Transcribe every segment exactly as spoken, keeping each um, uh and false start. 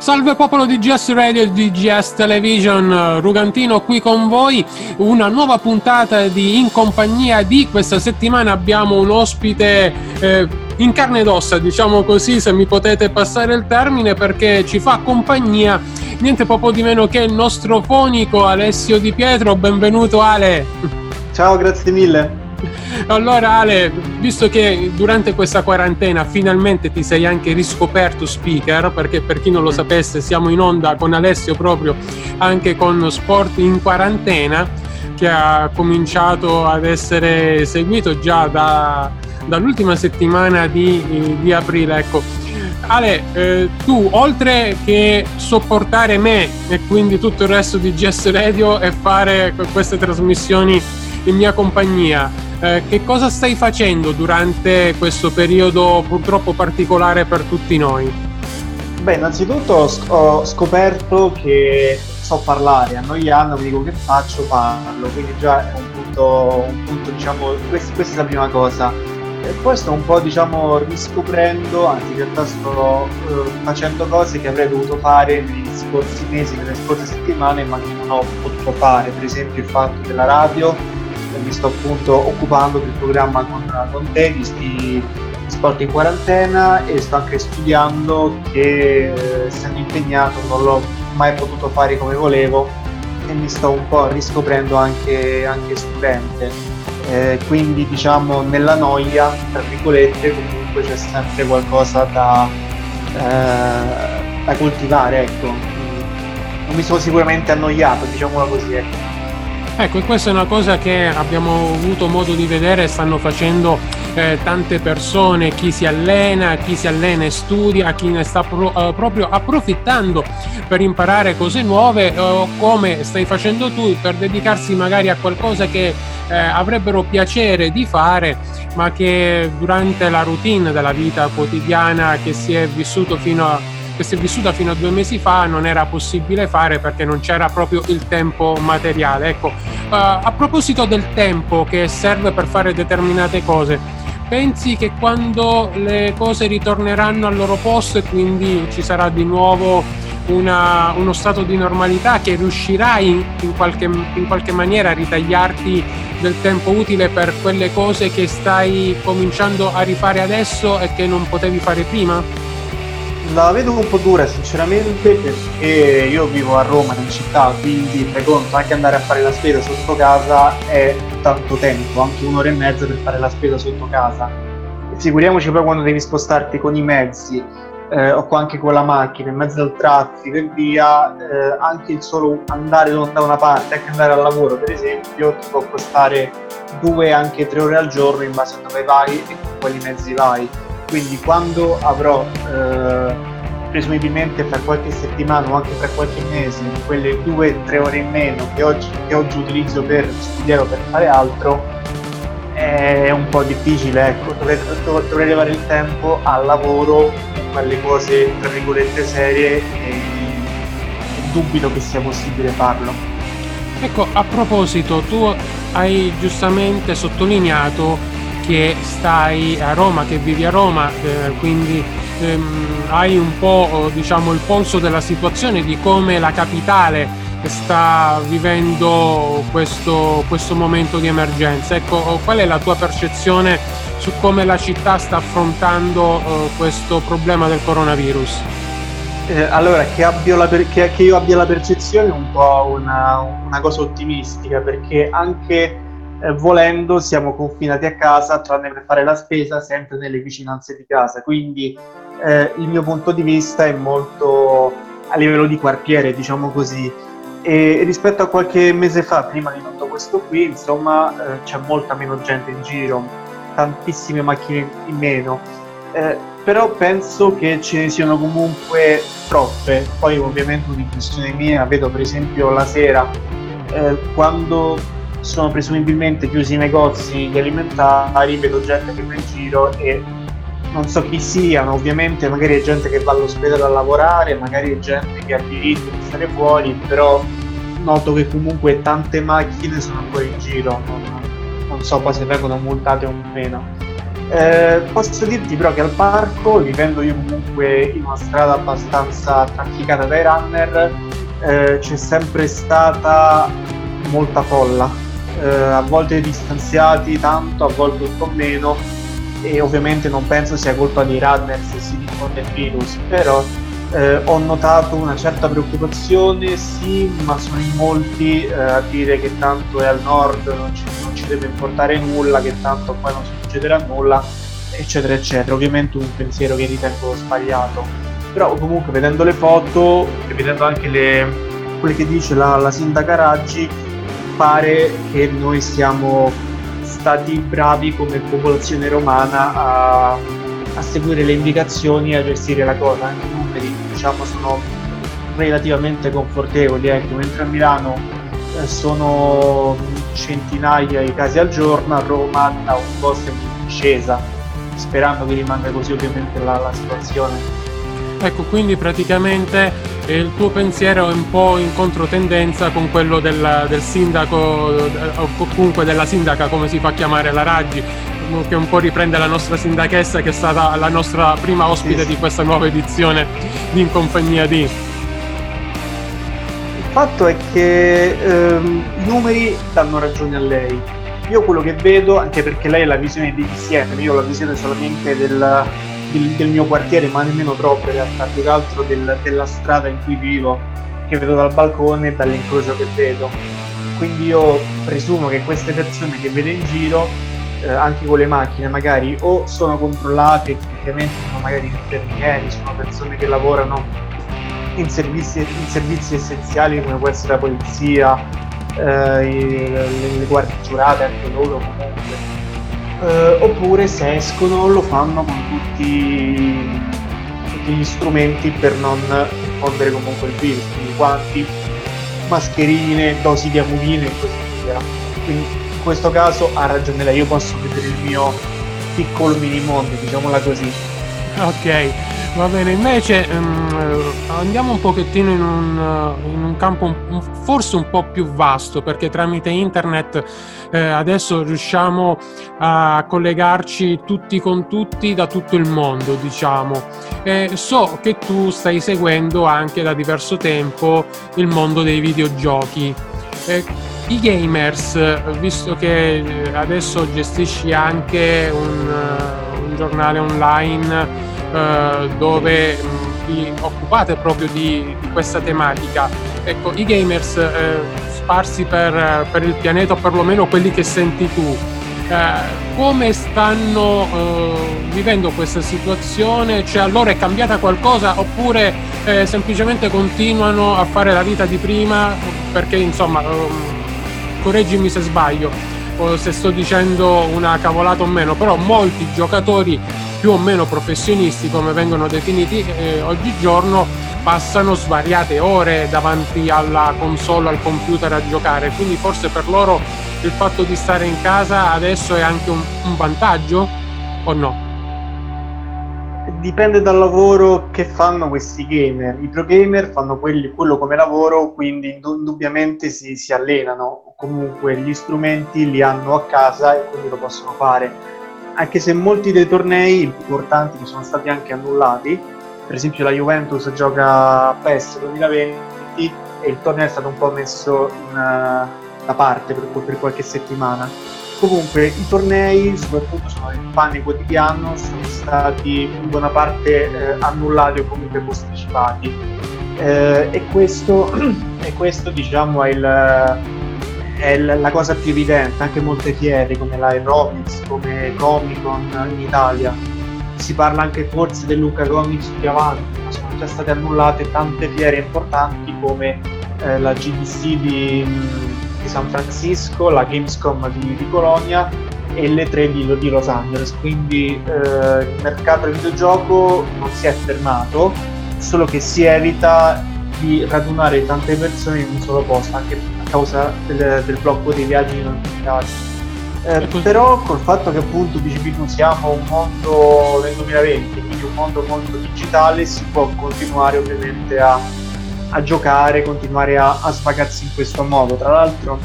Salve popolo di G S Radio e di G S Television, Rugantino qui con voi, una nuova puntata di In Compagnia. Di questa settimana abbiamo un ospite eh, in carne ed ossa, diciamo così, se mi potete passare il termine, perché ci fa compagnia niente poco di meno che il nostro fonico Alessio Di Pietro. Benvenuto Ale. Ciao, grazie mille. Allora Ale, visto che durante questa quarantena finalmente ti sei anche riscoperto speaker, perché per chi non lo sapesse siamo in onda con Alessio proprio anche con Sport in Quarantena, che ha cominciato ad essere seguito già da, dall'ultima settimana di, di aprile, ecco. Ale, eh, tu oltre che sopportare me e quindi tutto il resto di G S Radio e fare queste trasmissioni in mia compagnia, Eh, che cosa stai facendo durante questo periodo purtroppo particolare per tutti noi? Beh, innanzitutto ho scoperto che so parlare, annoiando mi dico che faccio, parlo, quindi già è un punto, un punto diciamo, quest- questa è la prima cosa. E poi sto un po' diciamo riscoprendo, anzi in realtà sto eh, facendo cose che avrei dovuto fare negli scorsi mesi, nelle scorse settimane, ma che non ho potuto fare, per esempio il fatto della radio. Mi sto appunto occupando del programma con, con te, di Sport in Quarantena, e sto anche studiando che eh, sono impegnato, non l'ho mai potuto fare come volevo e mi sto un po' riscoprendo anche, anche studente, eh, quindi diciamo nella noia, tra virgolette, comunque c'è sempre qualcosa da, eh, da coltivare, ecco. Non mi sono sicuramente annoiato, diciamola così, ecco. Ecco, e questa è una cosa che abbiamo avuto modo di vedere, stanno facendo eh, tante persone, chi si allena, chi si allena e studia, chi ne sta pro- eh, proprio approfittando per imparare cose nuove, eh, come stai facendo tu, per dedicarsi magari a qualcosa che eh, avrebbero piacere di fare, ma che durante la routine della vita quotidiana che si è vissuto fino a... che si è vissuta fino a due mesi fa non era possibile fare perché non c'era proprio il tempo materiale, ecco. uh, a proposito del tempo che serve per fare determinate cose, pensi che quando le cose ritorneranno al loro posto e quindi ci sarà di nuovo una, uno stato di normalità, che riuscirai in, in, qualche, in qualche maniera a ritagliarti del tempo utile per quelle cose che stai cominciando a rifare adesso e che non potevi fare prima? La vedo un po' dura sinceramente, perché io vivo a Roma, in città, quindi per conto anche andare a fare la spesa sotto casa è tanto tempo, anche un'ora e mezza per fare la spesa sotto casa. Figuriamoci poi quando devi spostarti con i mezzi eh, o anche con la macchina, in mezzo al traffico e via, eh, anche il solo andare da una parte, anche andare al lavoro per esempio, ti può costare due anche tre ore al giorno in base a dove vai e con quali mezzi vai. Quindi quando avrò eh, presumibilmente fra qualche settimana o anche fra qualche mese quelle due o tre ore in meno che oggi, che oggi utilizzo per studiare o per fare altro, è un po' difficile, ecco, dovrei, dovrei levare il tempo al lavoro e fare le cose tra virgolette serie, e, e dubito che sia possibile farlo. Ecco, a proposito, tu hai giustamente sottolineato che stai a Roma, che vivi a Roma, eh, quindi ehm, hai un po' diciamo il polso della situazione, di come la capitale sta vivendo questo, questo momento di emergenza. Ecco, qual è la tua percezione su come la città sta affrontando eh, questo problema del coronavirus? Eh, allora, che, abbia la per- che, che io abbia la percezione è un po' una, una cosa ottimistica, perché anche Eh, volendo siamo confinati a casa, tranne per fare la spesa sempre nelle vicinanze di casa, quindi eh, il mio punto di vista è molto a livello di quartiere, diciamo così, e rispetto a qualche mese fa, prima di tutto questo qui, insomma eh, c'è molta meno gente in giro, tantissime macchine in meno, eh, però penso che ce ne siano comunque troppe. Poi ovviamente un'impressione mia, vedo per esempio la sera eh, quando sono presumibilmente chiusi i negozi di alimentari, vedo gente che va in giro e non so chi siano, ovviamente magari è gente che va all'ospedale a lavorare, magari è gente che ha diritto di stare fuori, però noto che comunque tante macchine sono ancora in giro, non, non so poi se vengono multate o meno. Eh, posso dirti però che al parco, vivendo io comunque in una strada abbastanza trafficata dai runner, eh, c'è sempre stata molta folla, eh, a volte distanziati tanto, a volte un po' meno, e ovviamente non penso sia colpa dei runner se si diffonde il virus, però eh, ho notato una certa preoccupazione, sì, ma sono in molti eh, a dire che tanto è al nord, non ci, non ci deve importare nulla, che tanto poi non succederà nulla, eccetera eccetera. Ovviamente un pensiero che ritengo sbagliato, però comunque vedendo le foto e vedendo anche le, quelle che dice la, la sindaca Raggi, pare che noi siamo stati bravi come popolazione romana a, a seguire le indicazioni e a gestire la cosa. Anche i numeri, diciamo, sono relativamente confortevoli, ecco. Mentre a Milano eh, sono centinaia di casi al giorno, a Roma ha un po' in discesa, sperando che rimanga così ovviamente la, la situazione. Ecco, quindi praticamente eh, il tuo pensiero è un po' in controtendenza con quello della, del sindaco, o comunque della sindaca, come si fa a chiamare, la Raggi, che un po' riprende la nostra sindachessa, che è stata la nostra prima ospite, sì, sì, di questa nuova edizione di In Compagnia di. Il fatto è che ehm, i numeri danno ragione a lei. Io quello che vedo, anche perché lei ha la visione di insieme, io ho la visione solamente del... Del, del mio quartiere, ma nemmeno troppo in realtà, più che altro del, della strada in cui vivo, che vedo dal balcone e dall'incrocio che vedo. Quindi io presumo che queste persone che vedo in giro, eh, anche con le macchine magari, o sono controllate, effettivamente sono magari infermieri, sono persone che lavorano in servizi, in servizi essenziali come può essere la polizia, eh, i, le, le guardie giurate, anche loro comunque. Uh, oppure se escono lo fanno con tutti, tutti gli strumenti per non diffondere comunque il virus, quindi guanti, mascherine, dosi di amuline e così via. Quindi in questo caso ha ragione lei, io posso vedere il mio piccolo mini mondo, diciamola così. Ok. Va bene, invece um, andiamo un pochettino in un, in un campo un, forse un po' più vasto, perché tramite internet eh, adesso riusciamo a collegarci tutti con tutti da tutto il mondo, diciamo. E so che tu stai seguendo anche da diverso tempo il mondo dei videogiochi. E i gamers, visto che adesso gestisci anche un, un giornale online dove vi occupate proprio di, di questa tematica, ecco, i gamers eh, sparsi per, per il pianeta, o perlomeno quelli che senti tu, eh, come stanno eh, vivendo questa situazione? Cioè, allora è cambiata qualcosa, oppure eh, semplicemente continuano a fare la vita di prima? Perché insomma, eh, correggimi se sbaglio o se sto dicendo una cavolata o meno, però molti giocatori più o meno professionisti, come vengono definiti, eh, oggigiorno passano svariate ore davanti alla console, al computer a giocare, quindi forse per loro il fatto di stare in casa adesso è anche un, un vantaggio, o no? Dipende dal lavoro che fanno questi gamer. I pro gamer fanno quelli, quello come lavoro, quindi indubbiamente si, si allenano, comunque gli strumenti li hanno a casa e quindi lo possono fare. Anche se molti dei tornei importanti sono stati anche annullati, per esempio la Juventus gioca a P E S duemilaventi e il torneo è stato un po' messo in, uh, da parte per, per qualche settimana. Comunque i tornei, soprattutto sono il pane quotidiano, sono stati in buona parte eh, annullati o comunque posticipati, eh, e questo, e questo diciamo è il... è la cosa più evidente. Anche molte fiere come la E tre, come Comic-Con in Italia, si parla anche forse del Lucca Comics più avanti, ma sono già state annullate tante fiere importanti come eh, la G D C di, di San Francisco, la Gamescom di, di Colonia e l'E tre di, di Los Angeles, quindi eh, il mercato del videogioco non si è fermato, solo che si evita di radunare tante persone in un solo posto, anche causa del, del blocco dei viaggi in alcuni casi. Eh, però col fatto che appunto siamo un mondo nel duemilaventi, quindi un mondo molto digitale, si può continuare ovviamente a, a giocare, continuare a, a svagarsi in questo modo. Tra l'altro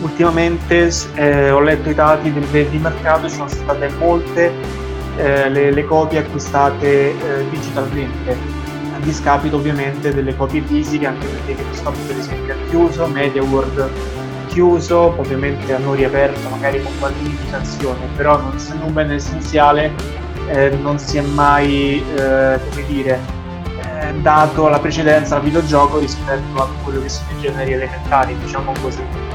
Ultimamente eh, ho letto i dati del, di mercato, ci sono state molte eh, le, le copie acquistate eh, digitalmente, a discapito ovviamente delle copie fisiche, anche perché questo per esempio è chiuso, Media World chiuso, ovviamente hanno riaperto magari con qualche limitazione, però non c'è nulla nell'essenziale, eh, non si è mai eh, come dire eh, dato la precedenza al videogioco rispetto a quello che sono i generi elementari, diciamo così.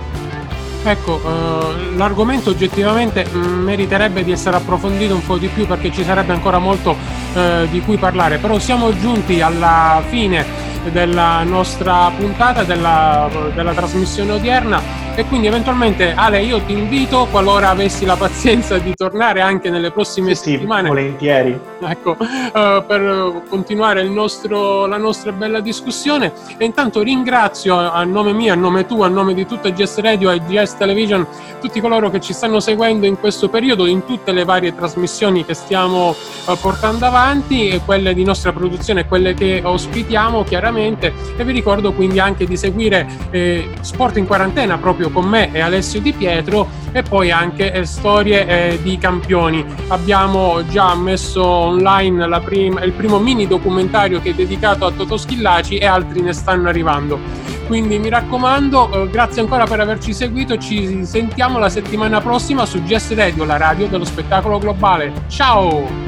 Ecco, eh, l'argomento oggettivamente meriterebbe di essere approfondito un po' di più, perché ci sarebbe ancora molto eh, di cui parlare, però siamo giunti alla fine della nostra puntata, della, della trasmissione odierna, e quindi eventualmente Ale, io ti invito, qualora avessi la pazienza, di tornare anche nelle prossime sì, settimane. Sì, volentieri. Ecco, eh, per continuare il nostro, la nostra bella discussione. E intanto ringrazio a nome mio, a nome tuo, a nome di tutto G S Radio e G S Television tutti coloro che ci stanno seguendo in questo periodo, in tutte le varie trasmissioni che stiamo eh, portando avanti, e quelle di nostra produzione e quelle che ospitiamo chiaramente. E vi ricordo quindi anche di seguire eh, Sport in Quarantena proprio con me e Alessio Di Pietro, e poi anche eh, Storie eh, di Campioni. Abbiamo già messo online la prim- il primo mini documentario che è dedicato a Toto Schillaci, e altri ne stanno arrivando. Quindi mi raccomando, eh, grazie ancora per averci seguito, ci sentiamo la settimana prossima su G S Radio, la radio dello spettacolo globale. Ciao!